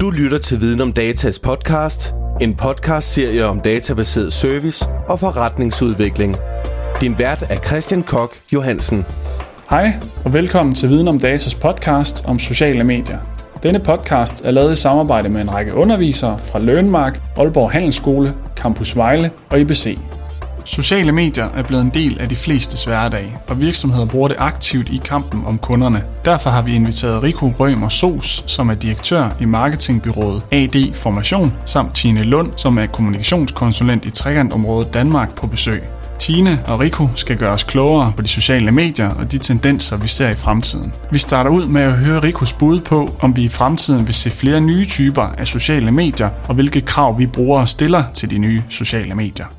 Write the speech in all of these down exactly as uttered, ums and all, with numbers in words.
Du lytter til Viden om Datas podcast, en podcastserie om databaseret service og forretningsudvikling. Din vært er Christian Kok Johansen. Hej og velkommen til Viden om Datas podcast om sociale medier. Denne podcast er lavet i samarbejde med en række undervisere fra Lønmark, Aalborg Handelsskole, Campus Vejle og I B C. Sociale medier er blevet en del af de flestes hverdag, og virksomheder bruger det aktivt i kampen om kunderne. Derfor har vi inviteret Riku Røm og Sos, som er direktør i marketingbyrået ADformation, samt Tine Lund, som er kommunikationskonsulent i Trekantområdet Danmark på besøg. Tine og Riku skal gøre os klogere på de sociale medier og de tendenser, vi ser i fremtiden. Vi starter ud med at høre Rikus bud på, om vi i fremtiden vil se flere nye typer af sociale medier, og hvilke krav vi brugere stiller til de nye sociale medier.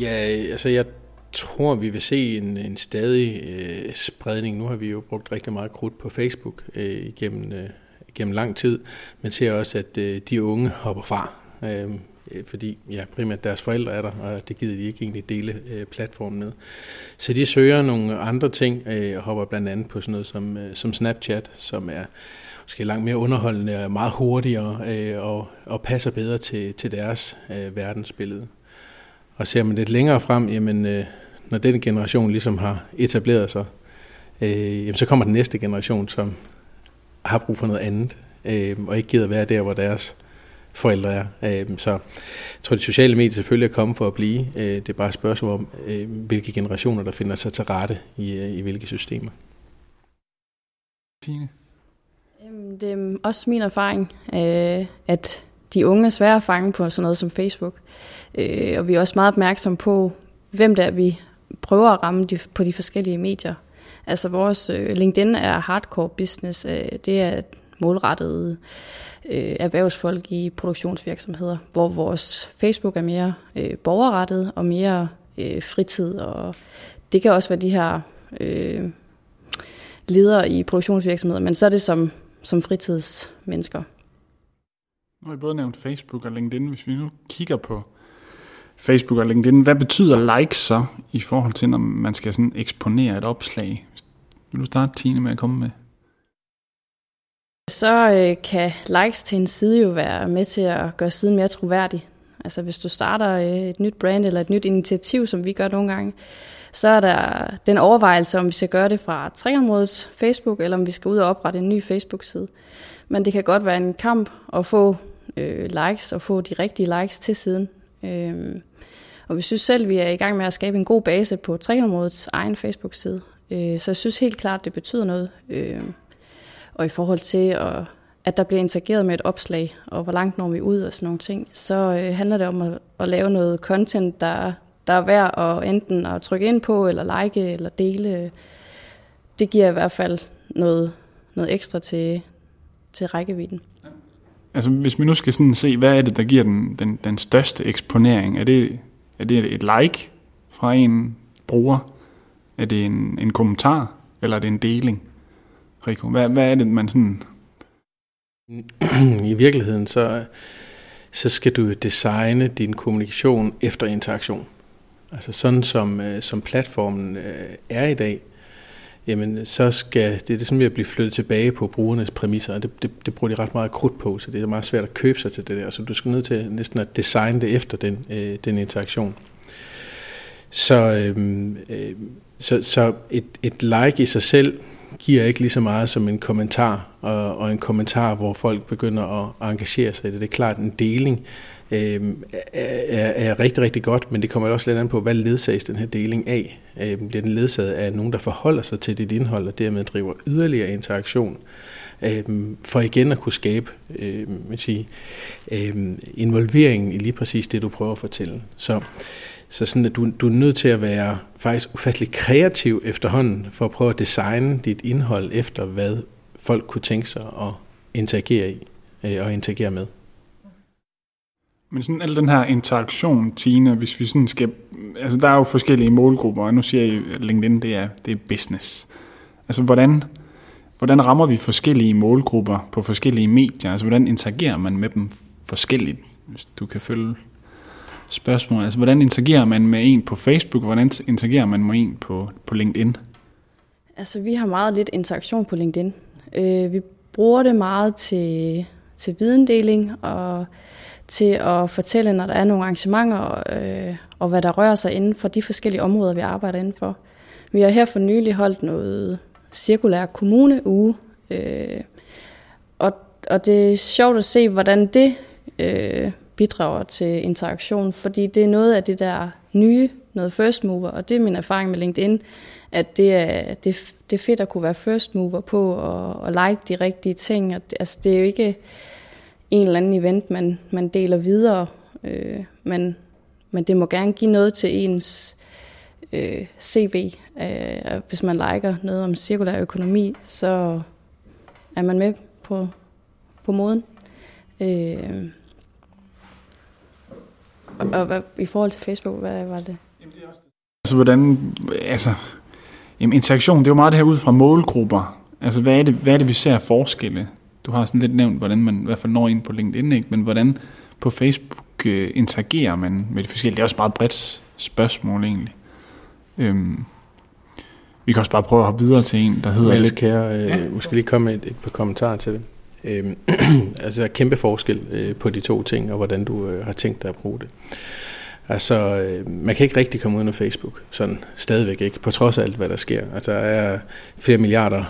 Ja, altså jeg tror, vi vil se en, en stadig øh, spredning. Nu har vi jo brugt rigtig meget krudt på Facebook øh, igennem, øh, igennem lang tid, men ser også, at øh, de unge hopper fra, øh, fordi ja, primært deres forældre er der, og det gider de ikke egentlig dele øh, platformen med. Så de søger nogle andre ting øh, og hopper blandt andet på sådan noget som, øh, som Snapchat, som er måske langt mere underholdende og meget hurtigere øh, og, og passer bedre til, til deres øh, verdensbillede. Og ser man lidt længere frem, jamen, øh, når den generation ligesom har etableret sig, øh, jamen, så kommer den næste generation, som har brug for noget andet, øh, og ikke gider være der, hvor deres forældre er. Øh, så jeg tror, de sociale medier selvfølgelig er kommet for at blive. Øh, det er bare et spørgsmål om, øh, hvilke generationer, der finder sig til rette i, øh, i hvilke systemer. Tine? Det er også min erfaring, øh, at de unge er svære at fange på sådan noget som Facebook. Øh, og vi er også meget opmærksomme på, hvem der vi prøver at ramme de, på de forskellige medier. Altså vores øh, LinkedIn er hardcore business. Øh, det er målrettede øh, erhvervsfolk i produktionsvirksomheder, hvor vores Facebook er mere øh, borgerrettet og mere øh, fritid. Og det kan også være de her øh, ledere i produktionsvirksomheder, men så er det som, som fritidsmennesker. Nu har I både nævnt Facebook og LinkedIn. Hvis vi nu kigger på Facebook og LinkedIn, hvad betyder likes så i forhold til, når man skal sådan eksponere et opslag? Vil du starte, Tine, med at komme med? Så øh, kan likes til en side jo være med til at gøre siden mere troværdig. Altså hvis du starter et nyt brand eller et nyt initiativ, som vi gør nogle gange, så er der den overvejelse, om vi skal gøre det fra trekantområdets Facebook, eller om vi skal ud og oprette en ny Facebook-side. Men det kan godt være en kamp at få øh, likes og få de rigtige likes til siden. Øhm, og vi synes selv, vi er i gang med at skabe en god base på Trekantområdets egen Facebook-side. Øh, så jeg synes helt klart, det betyder noget. Øh, og i forhold til, at, at der bliver interageret med et opslag, og hvor langt når vi ud og sådan nogle ting, så øh, handler det om at, at lave noget content, der, der er værd at enten at trykke ind på, eller like, eller dele. Det giver i hvert fald noget, noget ekstra til... til rækkevidden. Altså hvis vi nu skal sådan se, hvad er det, der giver den, den, den største eksponering? Er det, er det et like fra en bruger? Er det en, en kommentar? Eller er det en deling? Riku, hvad, hvad er det, man sådan... I virkeligheden, så, så skal du designe din kommunikation efter interaktion. Altså sådan som, som platformen er i dag, jamen så skal det, det er sådan ved at blive flyttet tilbage på brugernes præmisser, og det, det, det bruger de ret meget krudt på, så det er meget svært at købe sig til det der, så du skal nødt til næsten at designe det efter den, øh, den interaktion. Så, øh, øh, så, så et, et like i sig selv giver ikke lige så meget som en kommentar, og, og en kommentar, hvor folk begynder at engagere sig i det. Det er klart, en deling øh, er, er rigtig, rigtig godt, men det kommer også lidt an på, hvad ledsages den her deling af. Øh, bliver den ledsaget af nogen, der forholder sig til dit indhold, og dermed driver yderligere interaktion, øh, for igen at kunne skabe øh, sige, øh, involveringen i lige præcis det, du prøver at fortælle. Så Så sådan, at du, du er nødt til at være faktisk ufattelig kreativ efterhånden, for at prøve at designe dit indhold efter, hvad folk kunne tænke sig at interagere i og interagere med. Men sådan al den her interaktion, Tine, hvis vi sådan skal... Altså, der er jo forskellige målgrupper, og nu siger I, at LinkedIn, det er, det er business. Altså, hvordan, hvordan rammer vi forskellige målgrupper på forskellige medier? Altså, hvordan interagerer man med dem forskelligt, hvis du kan følge... spørgsmål. Altså, hvordan interagerer man med en på Facebook, og hvordan interagerer man med en på, på LinkedIn? Altså, vi har meget lidt interaktion på LinkedIn. Øh, vi bruger det meget til til videndeling og til at fortælle, når der er nogle arrangementer og, øh, og hvad der rører sig inden for de forskellige områder, vi arbejder indenfor. Vi har her for nylig holdt noget cirkulær kommuneuge, øh, og, og det er sjovt at se, hvordan det øh, bidrager til interaktion, fordi det er noget af det der nye, noget first mover, og det er min erfaring med LinkedIn, at det er, det, det er fedt at kunne være first mover på og, og like de rigtige ting. Og det, altså, det er jo ikke en eller anden event, man, man deler videre, øh, men, men det må gerne give noget til ens øh, C V. Øh, hvis man liker noget om cirkulær økonomi, så er man med på, på moden. Øh, og, og hvad, i forhold til Facebook, hvad var det? Altså, hvordan... Altså Jamen, interaktion, det er jo meget det her ud fra målgrupper. Altså, hvad er det, hvad er det vi ser af forskelle? Du har sådan lidt nævnt, hvordan man i hvert fald når ind på LinkedIn, ikke? Men hvordan på Facebook øh, interagerer man med de forskellige? Det er også bare et bredt spørgsmål, egentlig. Øhm, vi kan også bare prøve at hoppe videre til en, der hedder... Lidt... Kan jeg øh, ja. måske lige komme med et, et par kommentarer til det. Øhm, altså, kæmpe forskel øh, på de to ting, og hvordan du øh, har tænkt dig at bruge det. Altså, man kan ikke rigtig komme uden af Facebook, sådan stadigvæk ikke, på trods af alt, hvad der sker. Altså, der er flere milliarder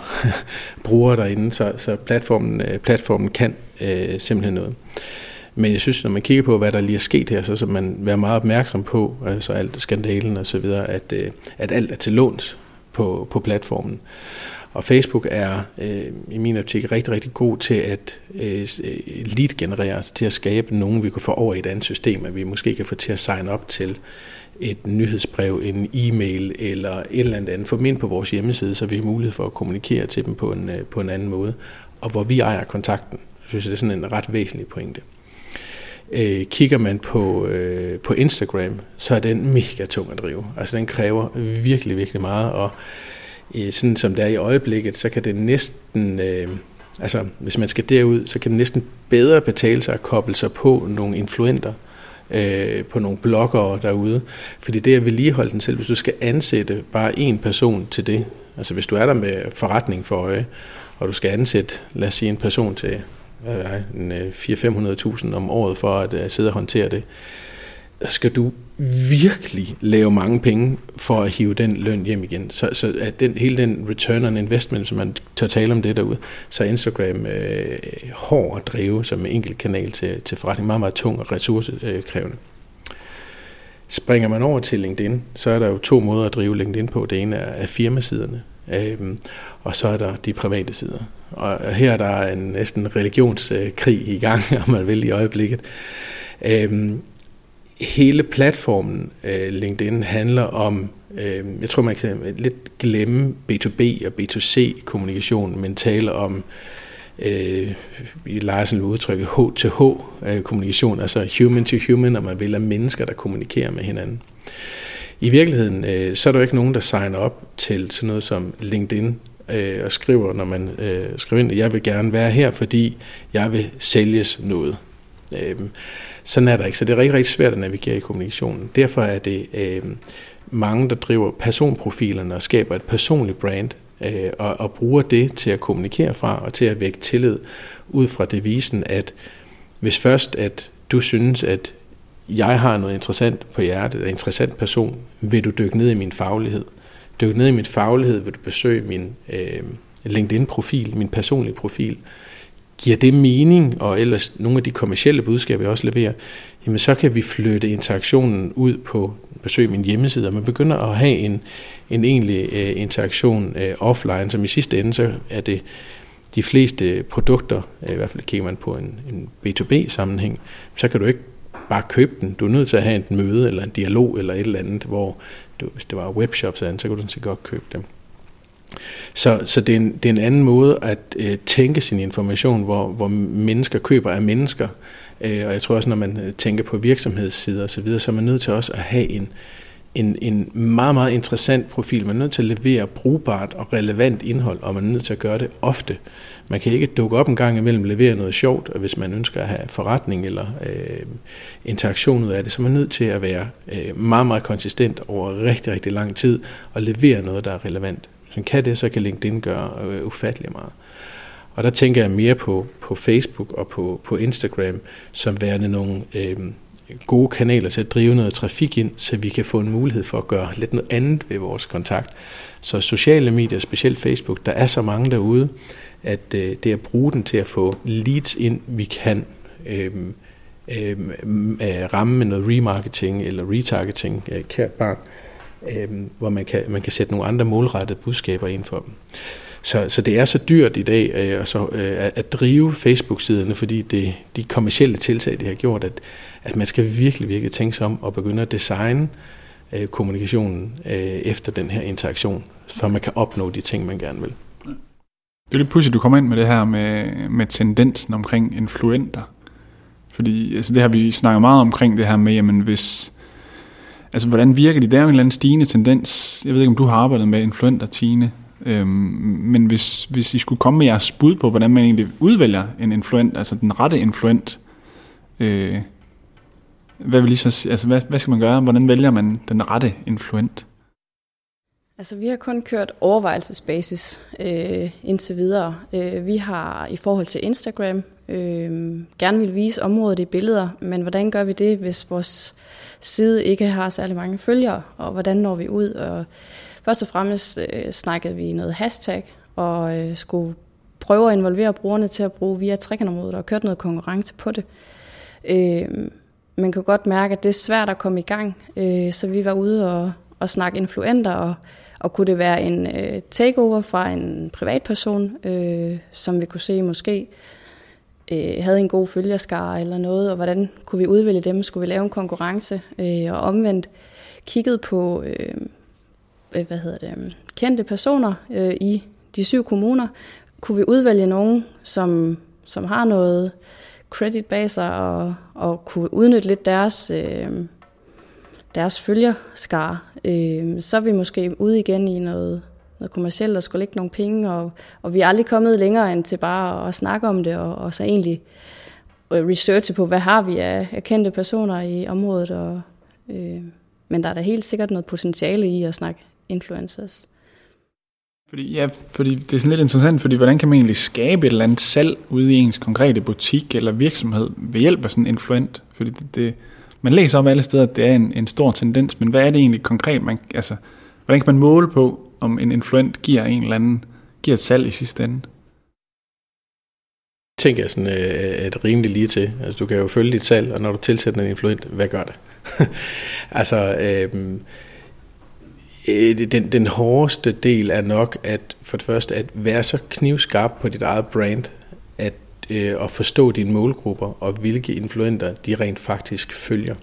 brugere derinde, så, så platformen, platformen kan øh, simpelthen noget. Men jeg synes, når man kigger på, hvad der lige er sket her, så skal man være meget opmærksom på, altså alt skandalen og så videre, at, øh, at alt er til låns på, på platformen. Og Facebook er øh, i min optik rigtig, rigtig god til at øh, lead-generere, til at skabe nogen, vi kan få over i et andet system, at vi måske kan få til at signe op til et nyhedsbrev, en e-mail eller et eller andet, få dem ind på vores hjemmeside, så vi har mulighed for at kommunikere til dem på en, på en anden måde, og hvor vi ejer kontakten. Jeg synes, det er sådan en ret væsentlig pointe. Øh, kigger man på, øh, på Instagram, så er den mega tung at drive. Altså den kræver virkelig, virkelig meget, og sådan som det er i øjeblikket, så kan det næsten, øh, altså hvis man skal derud, så kan det næsten bedre betale sig at koble sig på nogle influenter, øh, på nogle bloggere derude. Fordi det at vedligeholde den selv, hvis du skal ansætte bare en person til det, altså hvis du er der med forretning for øje, og du skal ansætte, lad os sige, en person til fire til fem hundrede tusind om året for at uh, sidde og håndtere det, skal du virkelig lave mange penge for at hive den løn hjem igen. Så, så at den, hele den return on investment, som man tør tale om det derude, så er Instagram øh, hård at drive som en enkelt kanal til, til forretning. Meget, meget tung og ressourcekrævende. Springer man over til LinkedIn, så er der jo to måder at drive LinkedIn på. Det ene er firmasiderne, øh, og så er der de private sider. Og her er der en næsten religionskrig i gang, om man vil, i øjeblikket. Øh, Hele platformen LinkedIn handler om, jeg tror man kan lidt glemme B to B og B to C kommunikation, men taler om, vi leger sådan udtrykket H to H kommunikation, altså human to human, og man vil have mennesker, der kommunikerer med hinanden. I virkeligheden, så er der jo ikke nogen, der signer op til sådan noget som LinkedIn og skriver, når man skriver ind, at jeg vil gerne være her, fordi jeg vil sælges noget. Sådan er der ikke, så det er rigtig, rigtig svært at navigere i kommunikationen. Derfor er det øh, mange, der driver personprofilerne og skaber et personligt brand, øh, og, og bruger det til at kommunikere fra og til at vække tillid ud fra devisen, at hvis først at du synes, at jeg har noget interessant på hjertet, en interessant person, vil du dykke ned i min faglighed. Dykke ned i min faglighed, vil du besøge min øh, LinkedIn-profil, min personlige profil. Giver det mening, og ellers nogle af de kommercielle budskaber, jeg også leverer, jamen så kan vi flytte interaktionen ud på besøg min hjemmeside, og man begynder at have en, en egentlig uh, interaktion uh, offline, som i sidste ende, så er det de fleste produkter, uh, i hvert fald kigger man på en, en B to B-sammenhæng, så kan du ikke bare købe den. Du er nødt til at have et møde, eller en dialog, eller et eller andet, hvor du, hvis det var webshops eller andet, så kunne du så godt købe dem. Så, så det, er en, det er en anden måde at øh, tænke sin information, hvor, hvor mennesker køber af mennesker. Øh, og jeg tror også, når man tænker på virksomhedssider osv., så er man nødt til også at have en, en, en meget, meget interessant profil. Man er nødt til at levere brugbart og relevant indhold, og man er nødt til at gøre det ofte. Man kan ikke dukke op en gang imellem, levere noget sjovt, og hvis man ønsker at have forretning eller øh, interaktion ud af det, så er man nødt til at være øh, meget, meget konsistent over rigtig, rigtig lang tid og levere noget, der er relevant. Så kan det, så kan LinkedIn gøre øh, ufattelig meget. Og der tænker jeg mere på, på Facebook og på, på Instagram som værende nogle øh, gode kanaler til at drive noget trafik ind, så vi kan få en mulighed for at gøre lidt noget andet ved vores kontakt. Så sociale medier, specielt Facebook, der er så mange derude, at øh, det at bruge den til at få leads ind, vi kan øh, øh, ramme med noget remarketing eller retargeting, øh, kært barn, øh, hvor man kan, man kan sætte nogle andre målrettede budskaber ind for dem. Så, så det er så dyrt i dag øh, så, øh, at drive Facebook-siderne, fordi det, de kommercielle tiltag, de har gjort, at, at man skal virkelig, virkelig tænke sig om og begynde at designe øh, kommunikationen øh, efter den her interaktion, så man kan opnå de ting, man gerne vil. Det er lidt pudsigt, du kommer ind med det her med, med tendensen omkring influenter. Fordi altså, det har vi snakket meget omkring, det her med, jamen, hvis, altså, hvordan virker de? Der er jo en eller anden stigende tendens. Jeg ved ikke, om du har arbejdet med influenter, Tine. Men hvis, hvis I skulle komme med jeres bud på, hvordan man egentlig udvælger en influent, altså den rette influent, øh, hvad, vil I så, altså hvad, hvad skal man gøre? Hvordan vælger man den rette influent? Altså vi har kun kørt overvejelsesbasis øh, indtil videre. Øh, vi har i forhold til Instagram øh, gerne vil vise området i billeder, men hvordan gør vi det, hvis vores side ikke har særlig mange følgere, og hvordan når vi ud? Og først og fremmest øh, snakkede vi noget hashtag, og øh, skulle prøve at involvere brugerne til at bruge via Trekantområdet, og kørte noget konkurrence på det. Øh, man kan godt mærke, at det er svært at komme i gang, øh, så vi var ude og, og snakke influenter, og, og kunne det være en øh, takeover fra en privatperson, øh, som vi kunne se måske øh, havde en god følgerskare eller noget, og hvordan kunne vi udvælge dem? Skulle vi lave en konkurrence? Øh, og omvendt kiggede på... Øh, Hvad hedder det, kendte personer øh, i de syv kommuner, kunne vi udvælge nogen, som, som har noget credit bag sig, og, og kunne udnytte lidt deres, øh, deres følgerskare. Øh, så er vi måske ude igen i noget, noget kommercielt, der skulle lægge nogle penge, og, og vi er aldrig kommet længere end til bare at snakke om det, og, og så egentlig researche på, hvad har vi af kendte personer i området. Og, øh, men der er da helt sikkert noget potentiale i at snakke influencers. Fordi, ja, fordi det er sådan lidt interessant, fordi hvordan kan man egentlig skabe et eller andet salg ude i ens konkrete butik eller virksomhed ved hjælp af sådan en influent? Fordi det, det, man læser om alle steder, at det er en, en stor tendens, men hvad er det egentlig konkret? Man, altså, hvordan kan man måle på, om en influent giver en eller anden, giver et salg i sidste ende? Det tænker jeg sådan et rimeligt lige til. Altså, du kan jo følge dit salg, og når du tilsætter en influent, hvad gør det? altså... Øh, Den, den hårdeste del er nok, at for det første at være så knivskarp på dit eget brand, at øh, at forstå dine målgrupper og hvilke influenter de rent faktisk følger.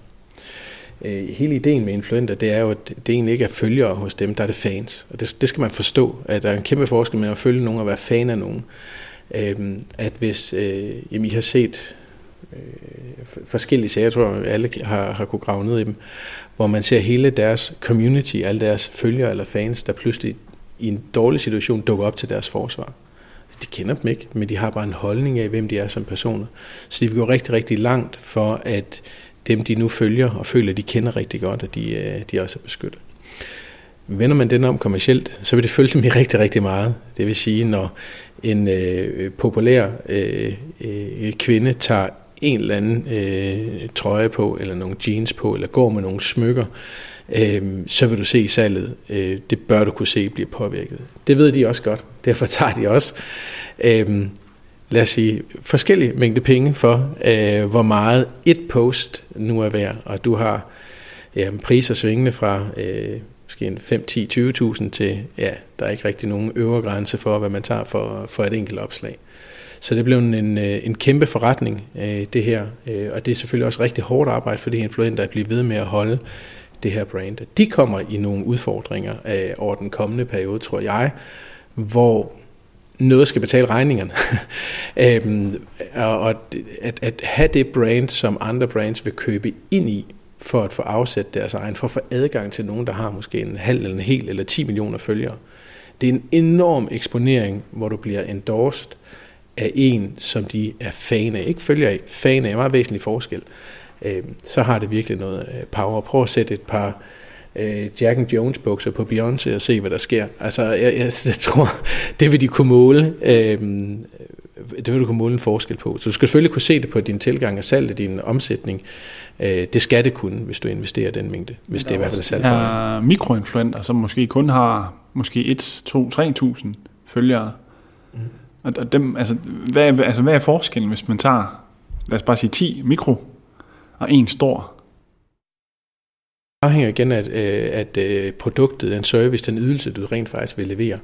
Øh, hele ideen med influenter, det er jo, at det egentlig ikke er følgere hos dem, der er det fans. Og det, det skal man forstå, at der er en kæmpe forskel mellem at følge nogen og være fan af nogen. Øh, at hvis øh, jamen, I har set forskellige sager, jeg tror alle har, har kunne grave ned i dem, hvor man ser hele deres community, alle deres følgere eller fans, der pludselig i en dårlig situation dukker op til deres forsvar. De kender dem ikke, men de har bare en holdning af, hvem de er som personer. Så de vil gå rigtig, rigtig langt for, at dem, de nu følger og føler, de kender rigtig godt, at de, de også er beskyttet. Vender man den om kommercielt, så vil det følge dem i rigtig, rigtig meget. Det vil sige, når en øh, populær øh, øh, kvinde tager en eller anden øh, trøje på, eller nogle jeans på, eller går med nogle smykker, øh, så vil du se salget. Øh, det bør du kunne se bliver påvirket. Det ved de også godt. Derfor tager de også, øh, lad os sige, forskellige mængde penge for, øh, hvor meget et post nu er værd. Og du har ja, priser svingende fra øh, måske fem, ti, tyve tusind til, ja, der er ikke rigtig nogen øvre grænse for, hvad man tager for, for et enkelt opslag. Så det blev en, en kæmpe forretning, det her. Og det er selvfølgelig også rigtig hårdt arbejde for de influenter at blive ved med at holde det her brand. De kommer i nogle udfordringer over den kommende periode, tror jeg, hvor noget skal betale regningerne. Og at, at have det brand, som andre brands vil købe ind i, for at få afsat deres egen, for at få adgang til nogen, der har måske en halv eller en hel eller ti millioner følgere. Det er en enorm eksponering, hvor du bliver endorsed af en, som de er fan af. Ikke følger af. Fan af er meget væsentlig forskel. Så har det virkelig noget power. Prøv at sætte et par øh, Jack and Jones bukser på Beyoncé og se, hvad der sker. Altså, jeg, jeg, jeg tror, det vil de kunne måle. Øh, det vil du kunne måle en forskel på. Så du skal selvfølgelig kunne se det på din tilgang af salg og din omsætning. Det skal det kunne, hvis du investerer den mængde, hvis det er i hvert fald salg. Der er mikroinfluenter, som måske kun har måske et, to, tre tusind følgere. Mm. Og dem, altså, hvad, altså, hvad er forskellen, hvis man tager, lad os bare sige ti mikro og en stor? Det afhænger igen af, at produktet, den service, den ydelse, du rent faktisk vil levere.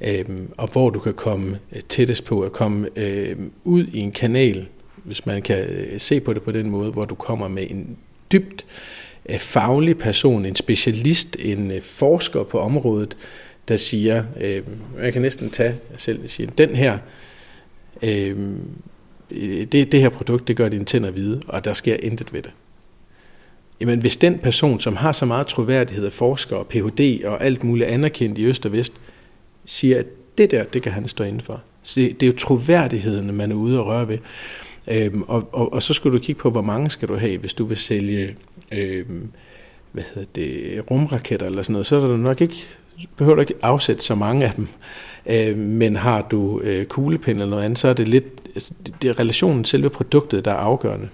Øhm, og hvor du kan komme tættest på at komme øhm, ud i en kanal, hvis man kan øh, se på det på den måde, hvor du kommer med en dybt øh, faglig person, en specialist, en øh, forsker på området, der siger, øh, jeg kan næsten tage selv sige, den her, øh, det, det her produkt, det gør dine tænder hvide, og der sker intet ved det. Jamen hvis den person, som har så meget troværdighed af forsker og P H D og alt muligt anerkendt i øst og vest, siger, at det der, det kan han stå indenfor. Så det, det er jo troværdigheden, man er ude og røre ved. Øhm, og, og, og så skal du kigge på, hvor mange skal du have, hvis du vil sælge øhm, hvad hedder det, rumraketter eller sådan noget, så er der nok ikke, behøver du ikke afsætte så mange af dem. Øhm, men har du øh, kuglepind eller noget andet, så er det lidt, det er relationen til selve produktet, der er afgørende.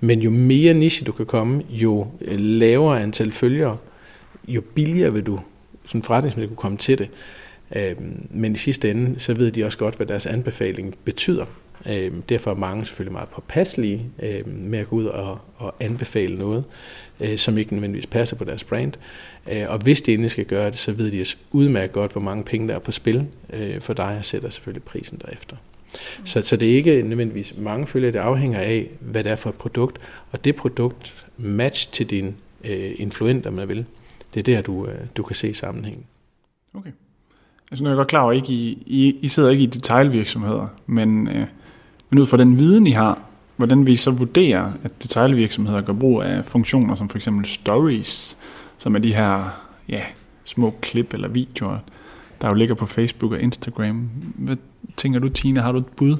Men jo mere niche du kan komme, jo lavere antal følgere, jo billigere vil du som forretningsmæssigt kunne komme til det. Men i sidste ende, så ved de også godt, hvad deres anbefaling betyder. Derfor er mange selvfølgelig meget påpasselige med at gå ud og, og anbefale noget, som ikke nødvendigvis passer på deres brand. Og hvis de endelig skal gøre det, så ved de også udmærket godt, hvor mange penge der er på spil for dig, og sætter selvfølgelig prisen derefter. Så, så det er ikke nødvendigvis mange følger, det afhænger af, hvad det er for et produkt. Og det produkt match til din øh, influenter, man vil, det er der, du, øh, du kan se sammenhængen. Okay. Altså nu er jeg godt klar over, at I, I, I sidder ikke i detailvirksomheder, men, øh, men ud fra den viden, I har, hvordan vi så vurderer, at detailvirksomheder gør brug af funktioner som for eksempel stories, som er de her ja, små klip eller videoer, der jo ligger på Facebook og Instagram. Hvad tænker du, Tine? Har du et bud?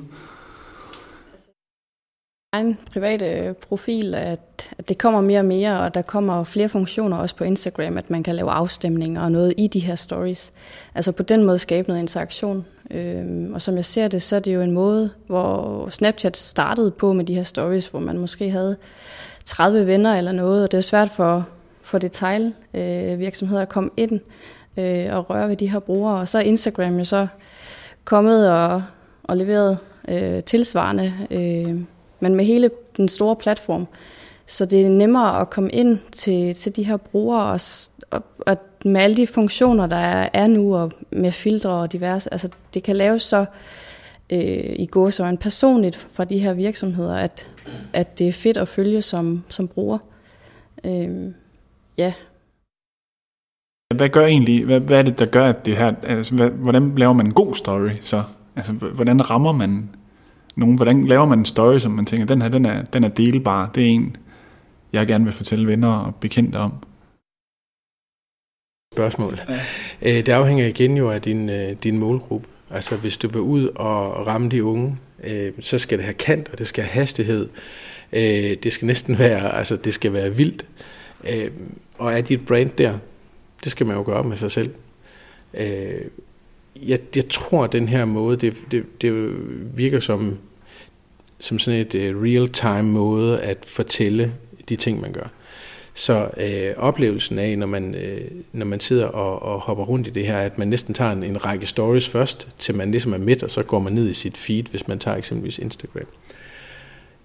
Jeg har en privat profil, at, at det kommer mere og mere, og der kommer flere funktioner også på Instagram, at man kan lave afstemninger og noget i de her stories. Altså på den måde skabe noget interaktion. Øhm, og som jeg ser det, så er det jo en måde, hvor Snapchat startede på med de her stories, hvor man måske havde tredive venner eller noget, og det er svært for, for detailvirksomheder øh, at komme ind øh, og røre ved de her brugere. Og så er Instagram jo så kommet og, og leveret øh, tilsvarende øh, men med hele den store platform. Så det er nemmere at komme ind til, til de her brugere, og, og, og med alle de funktioner, der er nu, og med filtre og diverse, altså det kan laves så øh, i gåseøjne personligt fra de her virksomheder, at, at det er fedt at følge som, som bruger. Øh, ja. Hvad gør egentlig, hvad, hvad er det, der gør, at det her, altså, hvad, hvordan laver man en god story så? Altså, hvordan rammer man nogen, hvordan laver man en story, som man tænker, den her, den er, den er delbar, det er en, jeg gerne vil fortælle venner og bekendte om? Spørgsmål. Ja. Det afhænger igen jo af din, din målgruppe. Altså hvis du vil ud og ramme de unge, så skal det have kant, og det skal have hastighed. Det skal næsten være, altså det skal være vildt. Og er dit brand der, det skal man jo gøre op med sig selv. Jeg, jeg tror, at den her måde, det, det, det virker som, som sådan et real-time måde at fortælle de ting, man gør. Så øh, oplevelsen af, når man, øh, når man sidder og, og hopper rundt i det her, at man næsten tager en, en række stories først, til man ligesom er midt, og så går man ned i sit feed, hvis man tager eksempelvis Instagram.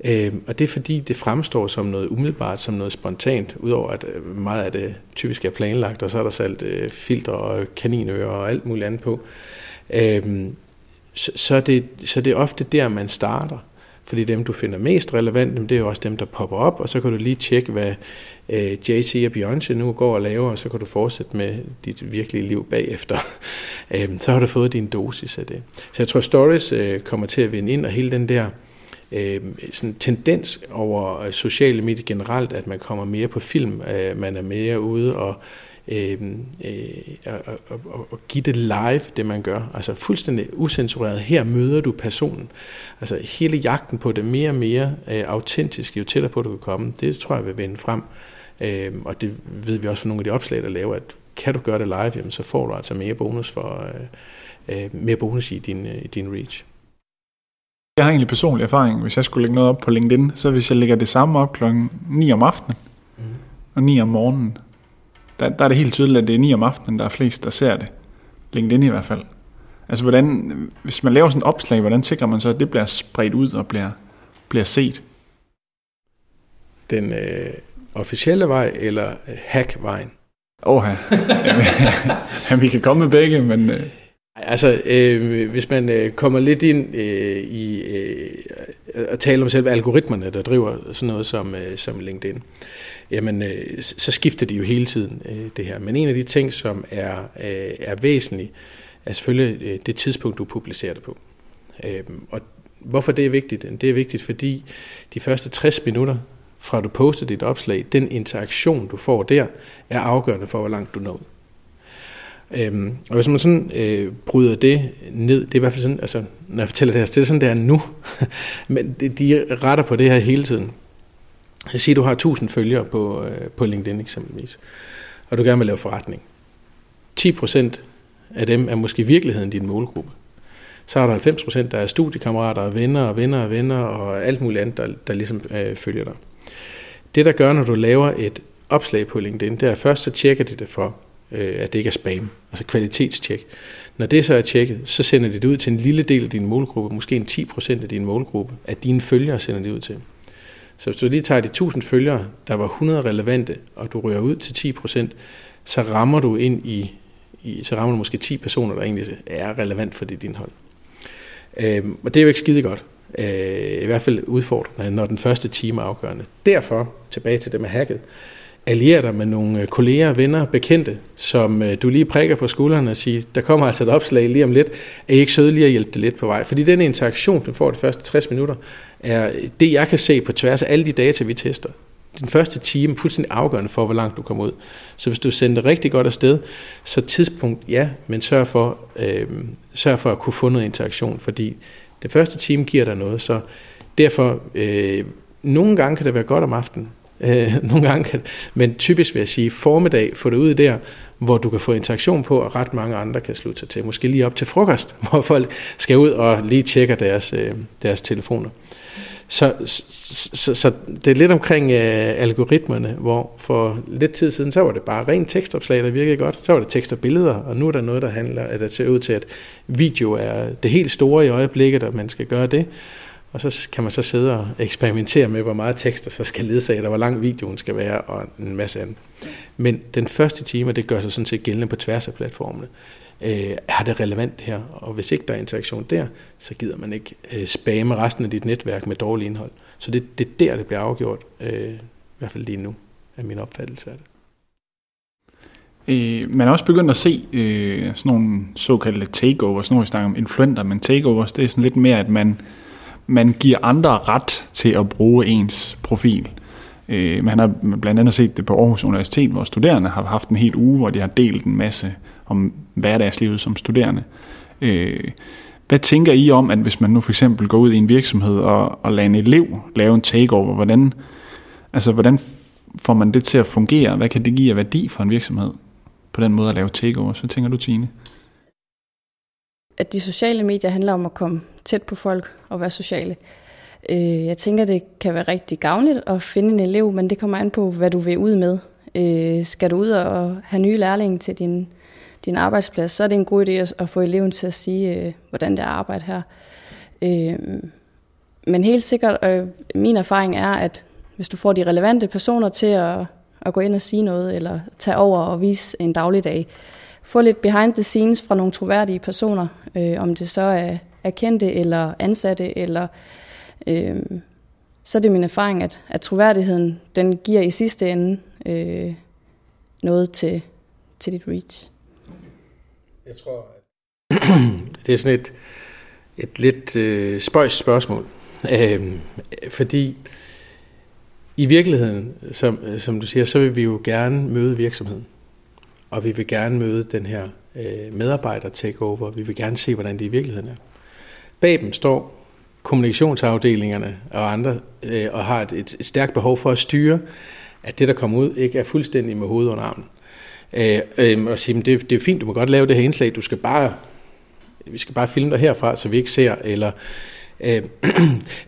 Øh, og det er fordi, det fremstår som noget umiddelbart, som noget spontant, udover at meget af det typisk er planlagt, og så er der sat øh, filtre og kaninører og alt muligt andet på. Øh, så, så, det, så det er ofte der, man starter, fordi dem, du finder mest relevant, det er jo også dem, der popper op, og så kan du lige tjekke, hvad øh, Jay-Z og Beyoncé nu går og laver, og så kan du fortsætte med dit virkelige liv bagefter. øh, så har du fået din dosis af det. Så jeg tror, stories øh, kommer til at vende ind, og hele den der sådan en tendens over sociale medier generelt, at man kommer mere på film, man er mere ude og, øh, øh, og, og, og give det live, det man gør. Altså fuldstændig usensureret. Her møder du personen. Altså hele jagten på det mere og mere øh, autentiske, jo tættere på, du kan komme, det tror jeg vil vende frem. Øh, og det ved vi også fra nogle af de opslag, der laver, at kan du gøre det live, jamen, så får du altså mere bonus, for, øh, mere bonus i din, i din reach. Jeg har egentlig personlig erfaring, hvis jeg skulle lægge noget op på LinkedIn, så hvis jeg lægger det samme op klokken ni om aftenen mm. og ni om morgenen, der, der er det helt tydeligt, at det er ni om aftenen, der er flest, der ser det. LinkedIn i hvert fald. Altså hvordan, hvis man laver sådan et opslag, hvordan sikrer man så, at det bliver spredt ud og bliver, bliver set? Den øh, officielle vej eller øh, hackvejen? Åh, ja, vi kan komme med begge, men... Øh. Altså, øh, hvis man øh, kommer lidt ind øh, i øh, at tale om selve algoritmerne, der driver sådan noget som, øh, som LinkedIn, jamen, øh, så skifter de jo hele tiden øh, det her. Men en af de ting, som er, øh, er væsentlig, er selvfølgelig øh, det tidspunkt, du publicerer det på. Øh, og hvorfor det er vigtigt? Det er vigtigt, fordi de første tres minutter, fra du poster dit opslag, den interaktion, du får der, er afgørende for, hvor langt du når. Øhm, og hvis man sådan øh, bryder det ned, det er i hvert fald sådan, altså når jeg fortæller det her, så det er sådan, det er nu, men de retter på det her hele tiden. Jeg siger, du har tusind følgere på, øh, på LinkedIn eksempelvis, og du gerne vil lave forretning. ti procent af dem er måske i virkeligheden din målgruppe. Så er der halvfems procent, der er studiekammerater og venner og venner og venner og alt muligt andet, der, der ligesom øh, følger dig. Det, der gør, når du laver et opslag på LinkedIn, det er først, så tjekker de det for, at det ikke er spam, altså kvalitetstjek. Når det så er tjekket, så sender de det ud til en lille del af din målgruppe, måske en ti procent af din målgruppe, at dine følgere sender det ud til. Så hvis du lige tager de tusind følgere, der var hundrede relevante, og du rører ud til ti procent, så rammer du ind i, i så rammer du måske ti personer, der egentlig er relevant for dit indhold. Øhm, og det er jo ikke skide godt. I hvert fald udfordrende, når den første time er afgørende. Derfor, tilbage til det med hacket, allierer dig med nogle kolleger, venner, bekendte, som du lige prikker på skuldrene og siger, der kommer altså et opslag lige om lidt, er I ikke søde lige at hjælpe det lidt på vej? Fordi den interaktion, du får de første tres minutter, er det, jeg kan se på tværs af alle de data, vi tester. Den første time er fuldstændig afgørende for, hvor langt du kommer ud. Så hvis du sender det rigtig godt afsted, så tidspunkt ja, men sørg for, øh, sørg for at kunne få noget interaktion, fordi det første time giver dig noget, så derfor, øh, nogle gange kan det være godt om aftenen, øh, nogle gange kan, men typisk vil jeg sige, formiddag, få det ud der, hvor du kan få interaktion på, og ret mange andre kan slutte sig til. Måske lige op til frokost, hvor folk skal ud og lige tjekker deres, øh, deres telefoner. Så, så, så det er lidt omkring øh, algoritmerne, hvor for lidt tid siden, så var det bare rent tekstopslag, der virkede godt. Så var det tekst og billeder, og nu er der noget, der handler, at det ser ud til, at video er det helt store i øjeblikket, og man skal gøre det. Og så kan man så sidde og eksperimentere med, hvor meget tekster så skal ledsage, og hvor lang videoen skal være, og en masse andet. Men den første time, det gør sig sådan set gældende på tværs af platformene. Øh, er det relevant her? Og hvis ikke der er interaktion der, så gider man ikke øh, spamme resten af dit netværk med dårligt indhold. Så det, det er der, det bliver afgjort, øh, i hvert fald lige nu, er min opfattelse af det. Øh, man er også begyndt at se øh, sådan nogle såkaldte takeovers, når vi snakker om influenter, men takeovers, det er sådan lidt mere, at man, man giver andre ret til at bruge ens profil. Øh, man har blandt andet set det på Aarhus Universitet, hvor studerende har haft en hel uge, hvor de har delt en masse om hverdagslivet som studerende. Øh, hvad tænker I om, at hvis man nu for eksempel går ud i en virksomhed og, og lader en elev lave en takeover, hvordan, altså, hvordan får man det til at fungere? Hvad kan det give af værdi for en virksomhed på den måde at lave takeovers? Hvad tænker du, Tine? At de sociale medier handler om at komme tæt på folk og være sociale. Øh, jeg tænker, det kan være rigtig gavnligt at finde en elev, men det kommer an på, hvad du vil ud med. Øh, skal du ud og have nye lærlinge til din din arbejdsplads, så er det en god idé at få eleven til at sige, øh, hvordan det er arbejde her. Øh, men helt sikkert, øh, min erfaring er, at hvis du får de relevante personer til at, at gå ind og sige noget, eller tage over og vise en dagligdag, få lidt behind the scenes fra nogle troværdige personer, øh, om det så er, er kendte eller ansatte, eller, øh, så er det min erfaring, at, at troværdigheden, den giver i sidste ende øh, noget til, til dit reach. Jeg tror, at det er sådan et, et lidt øh, spøjs spørgsmål, øh, fordi i virkeligheden, som, som du siger, så vil vi jo gerne møde virksomheden, og vi vil gerne møde den her øh, medarbejder-takeover, vi vil gerne se, hvordan det i virkeligheden er. Bag dem står kommunikationsafdelingerne og andre, øh, og har et, et stærkt behov for at styre, at det, der kommer ud, ikke er fuldstændig med hovedet under armen. Øh, øh, og sige, det, det er fint, du må godt lave det her indslag, du skal bare, vi skal bare filme dig herfra, så vi ikke ser, eller... Øh,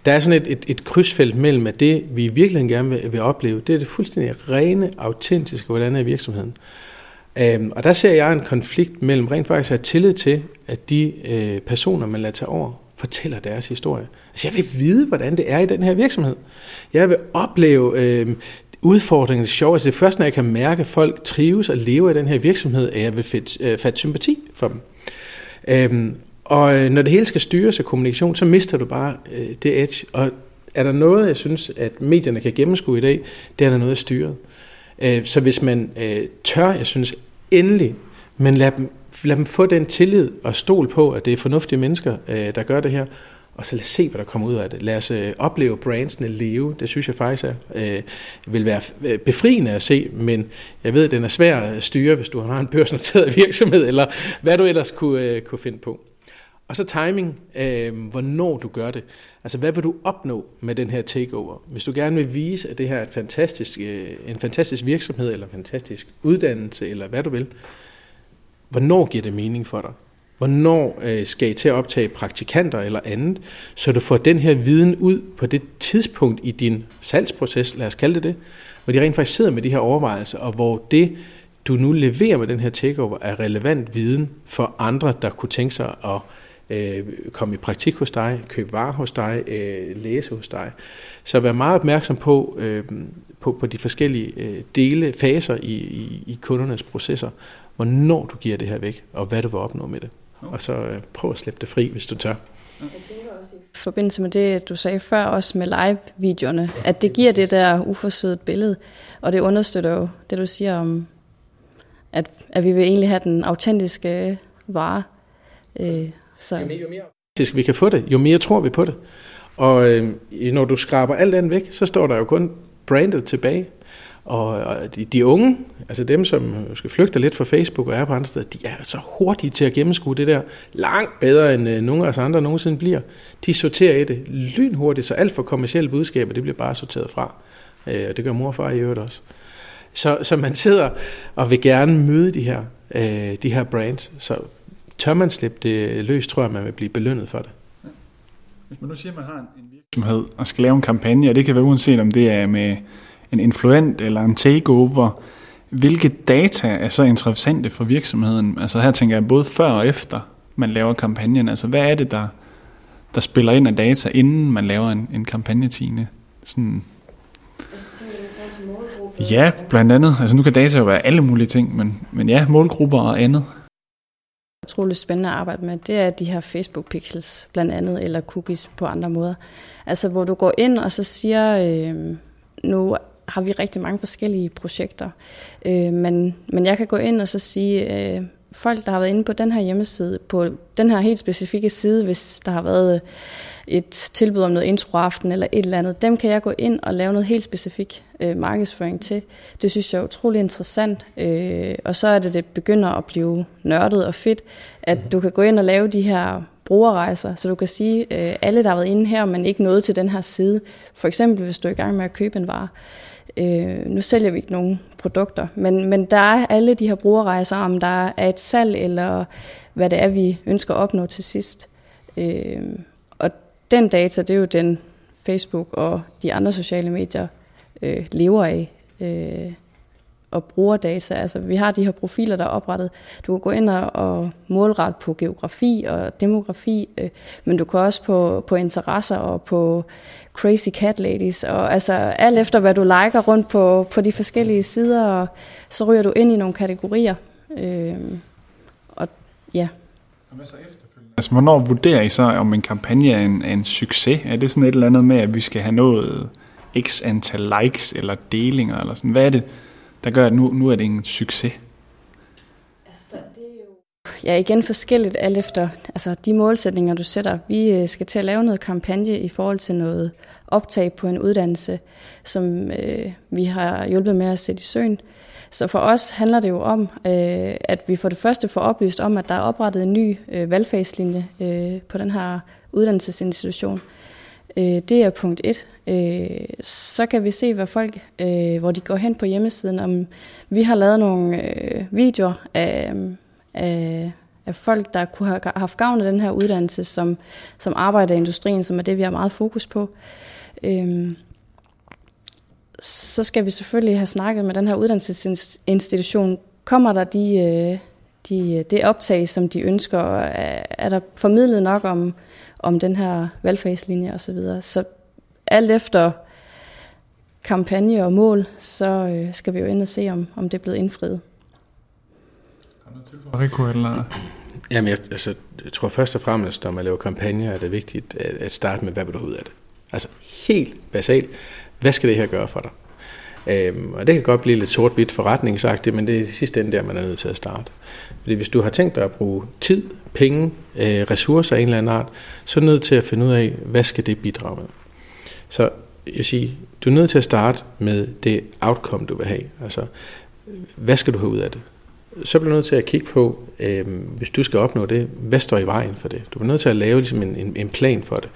der er sådan et, et, et krydsfelt mellem, at det, vi virkelig gerne vil, vil opleve, det er det fuldstændig rene, autentiske, hvordan er virksomheden. Øhm, og der ser jeg en konflikt mellem rent faktisk at have tillid til, at de øh, personer, man lader tage over, fortæller deres historie. Altså jeg vil vide, hvordan det er i den her virksomhed. Jeg vil opleve øh, udfordringen, det sjove. Altså det første, når jeg kan mærke, at folk trives og lever i den her virksomhed, at jeg vil fatte sympati for dem. Øhm, og når det hele skal styres af kommunikation, så mister du bare øh, det edge. Og er der noget, jeg synes, at medierne kan gennemskue i dag, det er der noget at styre. Øh, så hvis man øh, tør, jeg synes, endelig, men lad dem, lad dem få den tillid og stol på, at det er fornuftige mennesker, øh, der gør det her, og så lad os se, hvad der kommer ud af det. Lad os øh, opleve brandsene leve, det synes jeg faktisk er, øh, vil være befriende at se, men jeg ved, at den er svær at styre, hvis du har en børsnoteret virksomhed, eller hvad du ellers kunne, øh, kunne finde på. Og så timing, øh, hvornår du gør det. Altså, hvad vil du opnå med den her takeover? Hvis du gerne vil vise, at det her er et fantastisk, øh, en fantastisk virksomhed, eller en fantastisk uddannelse, eller hvad du vil, hvornår giver det mening for dig? Hvornår øh, skal I til at optage praktikanter eller andet, så du får den her viden ud på det tidspunkt i din salgsproces, lad os kalde det det, hvor de rent faktisk sidder med de her overvejelser, og hvor det, du nu leverer med den her takeover, er relevant viden for andre, der kunne tænke sig at komme i praktik hos dig, købe varer hos dig, læse hos dig. Så vær meget opmærksom på, på, på de forskellige dele, faser i, i, i kundernes processer, hvornår du giver det her væk, og hvad du vil opnå med det. Og så prøv at slippe det fri, hvis du tør. Jeg tænker også i forbindelse med det, du sagde før, også med live-videoerne, at det giver det der uforsøget billede, og det understøtter jo det, du siger om, at, at vi vil egentlig have den autentiske vare. Så. Jo, mere, jo mere vi kan få det, jo mere tror vi på det. Og øh, når du skraber alt andet væk, så står der jo kun brandet tilbage. Og, og de, de unge, altså dem, som skal flygte lidt fra Facebook og er på andre steder, de er så hurtige til at gennemskue det der. Langt bedre end øh, nogle af os andre nogensinde bliver. De sorterer i det lynhurtigt, så alt for kommercielle budskaber, det bliver bare sorteret fra. Øh, og det gør mor og far i øvrigt også. Så, så man sidder og vil gerne møde de her, øh, de her brands, så... Tør man slippe det løs, tror jeg, man vil blive belønnet for det. Hvis man nu siger, at man har en virksomhed og skal lave en kampagne, og det kan være uanset om det er med en influent eller en takeover, hvilke data er så interessante for virksomheden? Altså her tænker jeg både før og efter, man laver kampagnen. Altså hvad er det, der, der spiller ind af data, inden man laver en, en kampagne, Tine? Sådan... Ja, blandt andet. Altså nu kan data jo være alle mulige ting, men, men ja, målgrupper og andet. Utroligt spændende at arbejde med, det er de her Facebook-pixels blandt andet, eller cookies på andre måder. Altså hvor du går ind og så siger, øh, nu har vi rigtig mange forskellige projekter, øh, men, men jeg kan gå ind og så sige, øh, folk der har været inde på den her hjemmeside, på den her helt specifikke side, hvis der har været et tilbud om noget introaften eller et eller andet, dem kan jeg gå ind og lave noget helt specifik øh, markedsføring til. Det synes jeg er utrolig interessant, øh, og så er det, det begynder at blive nørdet og fedt, at du kan gå ind og lave de her brugerrejser, så du kan sige, øh, alle der har været inde her, men ikke noget til den her side. For eksempel, hvis du er i gang med at købe en vare. Øh, nu sælger vi ikke nogen produkter, men, men der er alle de her brugerrejser, om der er et salg, eller hvad det er, vi ønsker at opnå til sidst. Øh, og den data, det er jo den Facebook og de andre sociale medier øh, lever af, øh, og bruger data. Altså, vi har de her profiler, der er oprettet. Du kan gå ind og målrette på geografi og demografi, øh, men du kan også på, på interesser og på crazy cat ladies, og altså alt efter, hvad du liker rundt på, på de forskellige sider, og så ryger du ind i nogle kategorier. Øh, og ja. Og hvad så efterfølgende? Altså, hvornår vurderer I så, om en kampagne er en, er en succes? Er det sådan et eller andet med, at vi skal have noget x antal likes eller delinger, eller sådan? Hvad er det, der gør, at nu, nu er det en succes? Ja, igen forskelligt alt efter altså de målsætninger, du sætter. Vi skal til at lave noget kampagne i forhold til noget optag på en uddannelse, som øh, vi har hjulpet med at sætte i søen. Så for os handler det jo om, øh, at vi for det første får oplyst om, at der er oprettet en ny øh, valgfagslinje øh, på den her uddannelsesinstitution. Det er punkt et. Så kan vi se, hvad folk, hvor de går hen på hjemmesiden. Om vi har lavet nogle videoer af, af, af folk, der kunne have haft gavn af den her uddannelse, som, som arbejder i industrien, som er det, vi har meget fokus på. Så skal vi selvfølgelig have snakket med den her uddannelsesinstitution. Kommer der de, de, det optag, som de ønsker? Er der formidlet nok om, om den her valgfagslinje og så videre? Så alt efter kampagne og mål, så skal vi jo ind og se, om, om det er blevet indfriet. Jamen, jeg, altså, jeg tror først og fremmest, når man laver kampagner, er det vigtigt at, at starte med, hvad vil du have ud af det? Altså helt basalt. Hvad skal det her gøre for dig? Øhm, og det kan godt blive lidt sort-hvidt forretningsagtigt, men det er i sidste ende der, man er nødt til at starte. Fordi hvis du har tænkt dig at bruge tid, penge, øh, ressourcer af en eller anden art, så er du nødt til at finde ud af, hvad skal det bidrage med? Så jeg siger, du er nødt til at starte med det outcome, du vil have. Altså, hvad skal du have ud af det? Så bliver du nødt til at kigge på, øh, hvis du skal opnå det, hvad står i vejen for det? Du bliver nødt til at lave ligesom, en, en, en plan for det.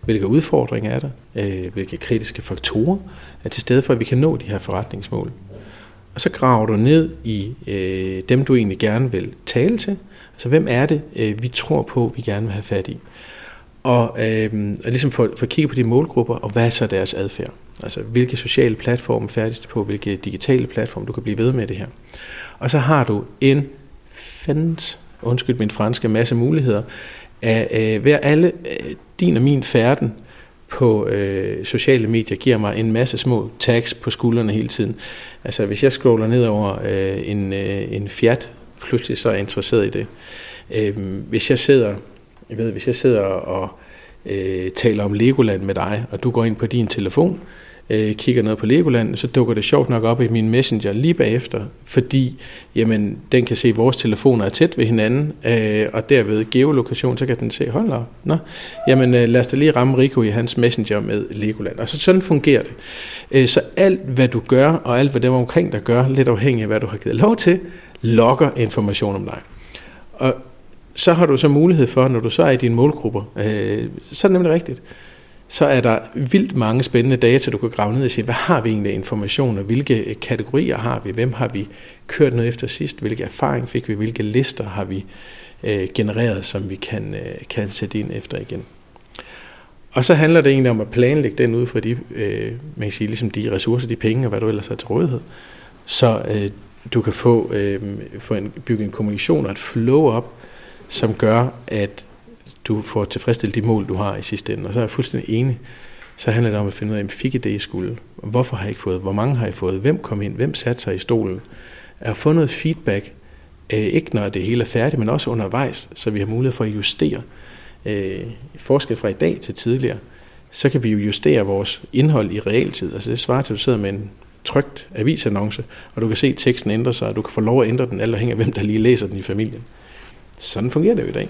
Hvilke udfordringer er der? Øh, hvilke kritiske faktorer er til stede for, at vi kan nå de her forretningsmål? Og så graver du ned i øh, dem, du egentlig gerne vil tale til. Altså, hvem er det, øh, vi tror på, vi gerne vil have fat i? Og, øh, og ligesom for, for at kigge på de målgrupper, og hvad er så deres adfærd? Altså, hvilke sociale platforme færdes det på? Hvilke digitale platforme? Du kan blive ved med det her. Og så har du en fandt, undskyld min franske, masse muligheder, at øh, være alle øh, din og min færden på øh, sociale medier giver mig en masse små tags på skuldrene hele tiden. Altså hvis jeg scroller ned over øh, en, øh, en Fiat, pludselig så er jeg interesseret i det. Øh, hvis jeg sidder, jeg ved, hvis jeg sidder og øh, taler om Legoland med dig, og du går ind på din telefon, øh, kigger ned på Legoland, så dukker det sjovt nok op i min messenger lige bagefter, fordi jamen, den kan se, at vores telefoner er tæt ved hinanden, øh, og derved geolokation, så kan den se, hold op, nå, jamen øh, lad os da lige ramme Riku i hans messenger med Legoland. Og så, sådan fungerer det. Øh, så alt, hvad du gør, og alt, hvad dem omkring dig gør, lidt afhængig af, hvad du har givet lov til, logger information om dig. Og så har du så mulighed for, når du så er i dine målgrupper, øh, så er det nemlig rigtigt. Så er der vildt mange spændende data, du kan grave ned og sige, hvad har vi egentlig af information, og hvilke kategorier har vi, hvem har vi kørt noget efter sidst, hvilke erfaring fik vi, hvilke lister har vi øh, genereret, som vi kan, øh, kan sætte ind efter igen. Og så handler det egentlig om at planlægge den ud fra de, øh, man kan sige, ligesom de ressourcer, de penge og hvad du ellers har til rådighed, så øh, du kan få, øh, få en, bygge en kommunikation og et flow op, som gør, at du får tilfredsstillet de mål, du har i sidste ende. Og så er jeg fuldstændig enig. Så handler det om at finde ud af, om fik I det, I skulle? Hvorfor har I ikke fået? Hvor mange har I fået? Hvem kom ind? Hvem satte sig i stolen? At få noget feedback, ikke når det hele er færdigt, men også undervejs, så vi har mulighed for at justere. Forskel fra i dag til tidligere, så kan vi jo justere vores indhold i realtid. Altså det svarer til, at du sidder med en trykt avisannonce, og du kan se, teksten ændrer sig, og du kan få lov at ændre den, alt afhængig af, hvem der lige læser den i familien. Sådan fungerer det jo i dag.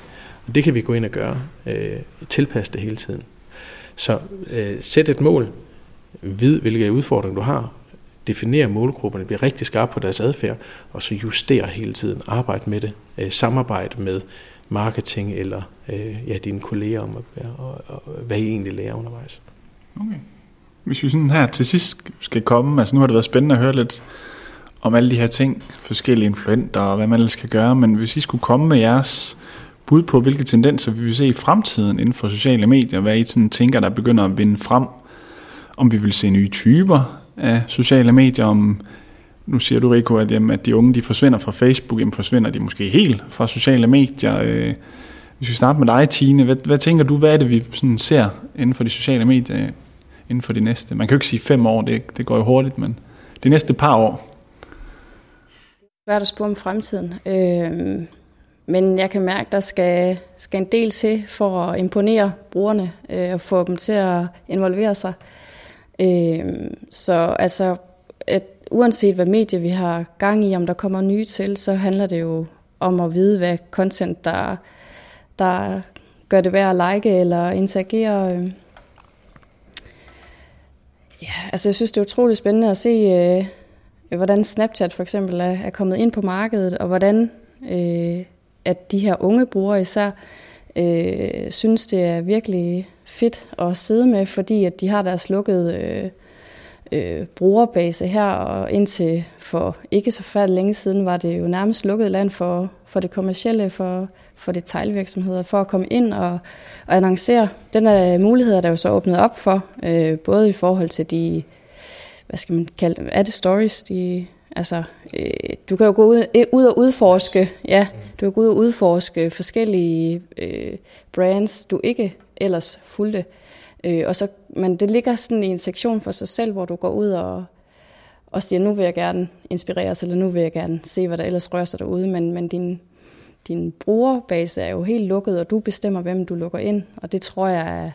Det kan vi gå ind og gøre, øh, tilpasse det hele tiden. Så øh, sæt et mål, vid hvilke udfordringer du har, definere målgrupperne, bliv rigtig skarp på deres adfærd, og så justere hele tiden, arbejde med det, øh, samarbejde med marketing eller øh, ja, dine kolleger om, at, og, og, og, hvad I egentlig lærer undervejs. Okay. Hvis vi sådan her til sidst skal komme, altså nu har det været spændende at høre lidt om alle de her ting, forskellige influenter og hvad man ellers kan gøre, men hvis I skulle komme med jeres bud på, hvilke tendenser vi vil se i fremtiden inden for sociale medier, hvad I sådan tænker, der begynder at vinde frem, om vi vil se nye typer af sociale medier, om, nu siger du, Riku, at, jamen, at de unge de forsvinder fra Facebook, jamen forsvinder de måske helt fra sociale medier. Øh, hvis vi starter med dig, Tine, hvad, hvad tænker du, hvad er det, vi sådan ser inden for de sociale medier, inden for de næste? Man kan jo ikke sige fem år, det, det går jo hurtigt, men de næste par år. Hvad er der spurgt om fremtiden? Øh... Men jeg kan mærke, at der skal, skal en del til for at imponere brugerne øh, og få dem til at involvere sig. Øh, så altså, at uanset hvad medie vi har gang i, om der kommer nye til, så handler det jo om at vide, hvad content, der, der gør det værd at like eller interagere. Øh. Ja, altså jeg synes, det er utroligt spændende at se, øh, hvordan Snapchat for eksempel er, er kommet ind på markedet, og hvordan Øh, at de her unge brugere især øh, synes, det er virkelig fedt at sidde med, fordi at de har deres lukkede øh, øh, brugerbase her, og indtil for ikke så færdig længe siden var det jo nærmest lukket land for, for det kommercielle, for, for detailvirksomheder, for at komme ind og, og annoncere. Den er muligheder, der jo så åbnet op for, øh, både i forhold til de, hvad skal man kalde dem, er det stories, de... Altså, øh, du kan jo gå ud, ud og udforske, ja, du kan gå ud og udforske forskellige øh, brands, du ikke ellers fulgte. Øh, og så, men det ligger sådan i en sektion for sig selv, hvor du går ud og, og siger, nu vil jeg gerne inspireres, eller nu vil jeg gerne se, hvad der ellers rører sig derude. Men, men din, din brugerbase er jo helt lukket, og du bestemmer, hvem du lukker ind. Og det tror jeg,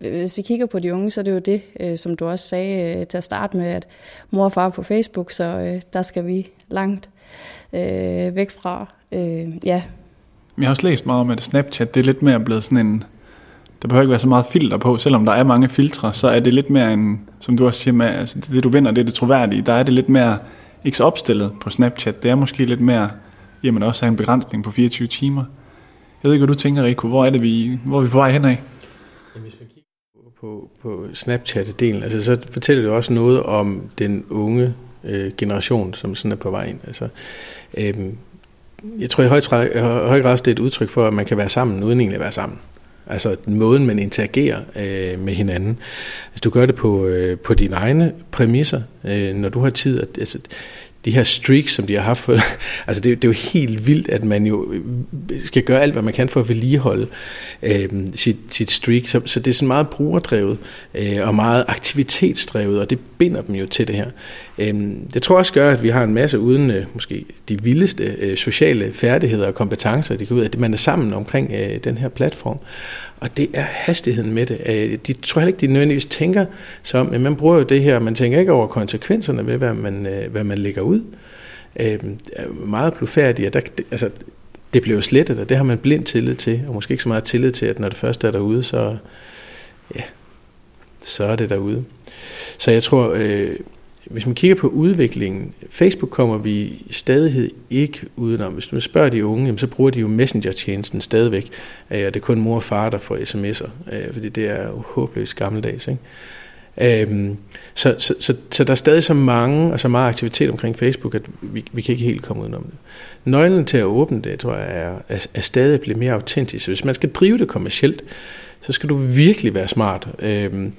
hvis vi kigger på de unge, så er det jo det, øh, som du også sagde øh, til at starte med, at mor og far er på Facebook, så øh, der skal vi langt øh, væk fra. Øh, ja. Jeg har også læst meget om, at Snapchat, det er lidt mere blevet sådan en, der behøver ikke være så meget filter på, selvom der er mange filtre, så er det lidt mere en, som du også siger med, altså det du vinder, det er det troværdige, der er det lidt mere ikke så opstillet på Snapchat, det er måske lidt mere, jamen også er en begrænsning på fireogtyve timer. Jeg ved ikke, hvad du tænker, Riku, hvor er det vi, hvor er vi på vej henad? På, på Snapchat-delen, altså, så fortæller det også noget om den unge øh, generation, som sådan er på vej ind. Altså, øh, jeg tror i høj grad også, det er et udtryk for, at man kan være sammen, uden egentlig at være sammen. Altså måden, man interagerer øh, med hinanden. Altså, du gør det på, øh, på dine egne præmisser, øh, når du har tid. At, altså, de her streaks, som de har haft, altså det, det er jo helt vildt, at man jo skal gøre alt, hvad man kan for at vedligeholde øh, sit, sit streak. Så, så det er sådan meget brugerdrevet øh, og meget aktivitetsdrevet, og det binder dem jo til det her. Øh, jeg tror også gør, at vi har en masse uden øh, måske de vildeste øh, sociale færdigheder og kompetencer, det kan ud af, at man er sammen omkring øh, den her platform. Og det er hastigheden med det. Øh, de tror heller ikke, de nødvendigvis tænker som, at man bruger jo det her, man tænker ikke over konsekvenserne ved, hvad man, øh, hvad man lægger ud. Øh, meget blufærdige, der, altså, det blev slettet, og det har man blind tillid til, og måske ikke så meget tillid til, at når det første er derude, så, ja, så er det derude. Så jeg tror, øh, hvis man kigger på udviklingen, Facebook kommer vi stadighed ikke udenom. Hvis man spørger de unge, jamen, så bruger de jo Messenger-tjenesten stadigvæk, øh, og det er kun mor og far, der får sms'er, øh, fordi det er jo håbløst gammeldags, ikke? Øhm, så, så, så, så der er stadig så mange og så meget aktivitet omkring Facebook, at vi, vi kan ikke helt komme udenom det. Nøglen til at åbne det, tror jeg, er, er, er stadig at blive mere autentisk. Så hvis man skal drive det kommercielt, så skal du virkelig være smart. Øhm,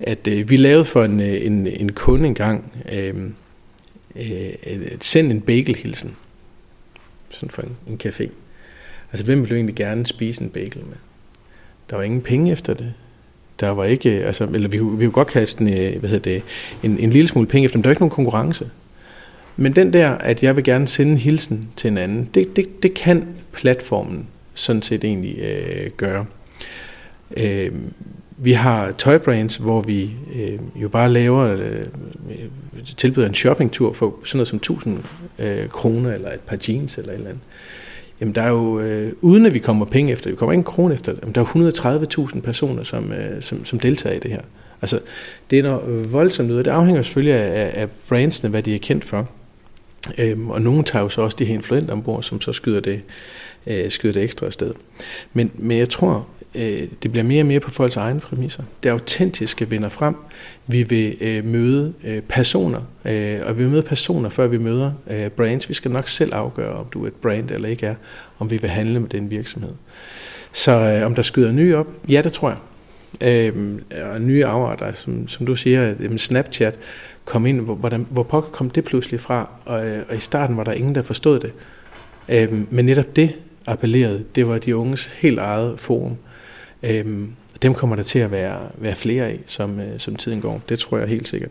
at, øh, vi lavede for en, en, en kunde engang, øhm, øh, at sende en bagelhilsen. Sådan for en, en café. Altså, hvem ville du egentlig gerne spise en bagel med? Der var ingen penge efter det. Der var ikke, altså, eller vi vi kunne godt kaste en, hvad hedder det, en, en lille smule penge efter, men der er ikke nogen konkurrence. Men den der, at jeg vil gerne sende en hilsen til en anden, det, det, det kan platformen sådan set egentlig øh, gøre. Øh, vi har tøjbrands, hvor vi øh, jo bare laver, øh, tilbyder en shoppingtur for sådan noget som tusind øh, kroner, eller et par jeans, eller et eller andet. Jamen der er jo, øh, uden at vi kommer penge efter, vi kommer ikke en krone efter det, der er et hundrede og tredive tusind personer, som, øh, som, som deltager i det her. Altså, det er noget voldsomt noget, det afhænger selvfølgelig af, af brandsene, hvad de er kendt for. Øhm, og nogen tager jo så også de her influenter ombord, som så skyder det, øh, skyder det ekstra afsted. Men, men jeg tror, øh, det bliver mere og mere på folks egne præmisser. Det autentiske vinder frem. Vi vil øh, møde øh, personer, øh, og vi vil møde personer, før vi møder øh, brands. Vi skal nok selv afgøre, om du er et brand eller ikke er, om vi vil handle med den virksomhed. Så øh, om der skyder nye op? Ja, det tror jeg. Øh, og nye afarter, som, som du siger, øh, Snapchat kom ind. Hvor, hvordan, hvor pokker kom det pludselig fra? Og, øh, og i starten var der ingen, der forstod det. Øh, men netop det appellerede, det var de unges helt eget forum. Øh, Dem kommer der til at være, være flere af, som, som tiden går. Det tror jeg helt sikkert.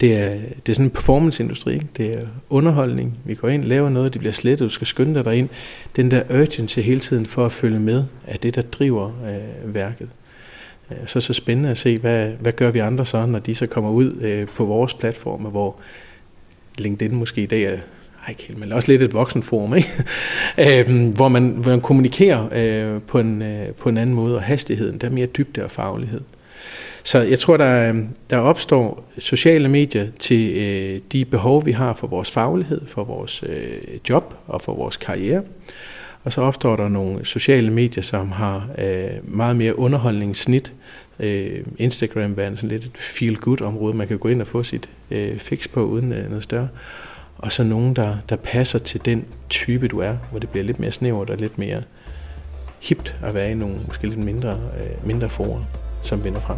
Det er, det er sådan en performance-industri, ikke? Det er underholdning. Vi går ind, laver noget, det bliver slettet, du skal skynde dig derind. Den der urgency hele tiden for at følge med, er det, der driver øh, værket. Så så spændende at se, hvad, hvad gør vi andre så, når de så kommer ud øh, på vores platforme, hvor LinkedIn måske i dag er... men også lidt et voksenforum, ikke? hvor, man, hvor man kommunikerer øh, på, en, øh, på en anden måde, og hastigheden, der er mere dybde og faglighed. Så jeg tror, der, der opstår sociale medier til øh, de behov, vi har for vores faglighed, for vores øh, job og for vores karriere. Og så opstår der nogle sociale medier, som har øh, meget mere underholdningssnit. Øh, Instagram var sådan lidt et feel-good-område, man kan gå ind og få sit øh, fix på uden øh, noget større. Og så nogen, der, der passer til den type, du er, hvor det bliver lidt mere snævert og lidt mere hipt at være i nogle måske lidt mindre, øh, mindre forer, som vinder frem.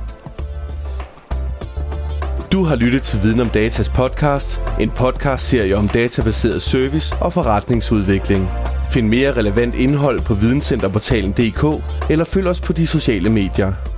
Du har lyttet til Viden om Datas podcast, en podcastserie om databaseret service og forretningsudvikling. Find mere relevant indhold på videnscenterportalen punktum dk eller følg os på de sociale medier.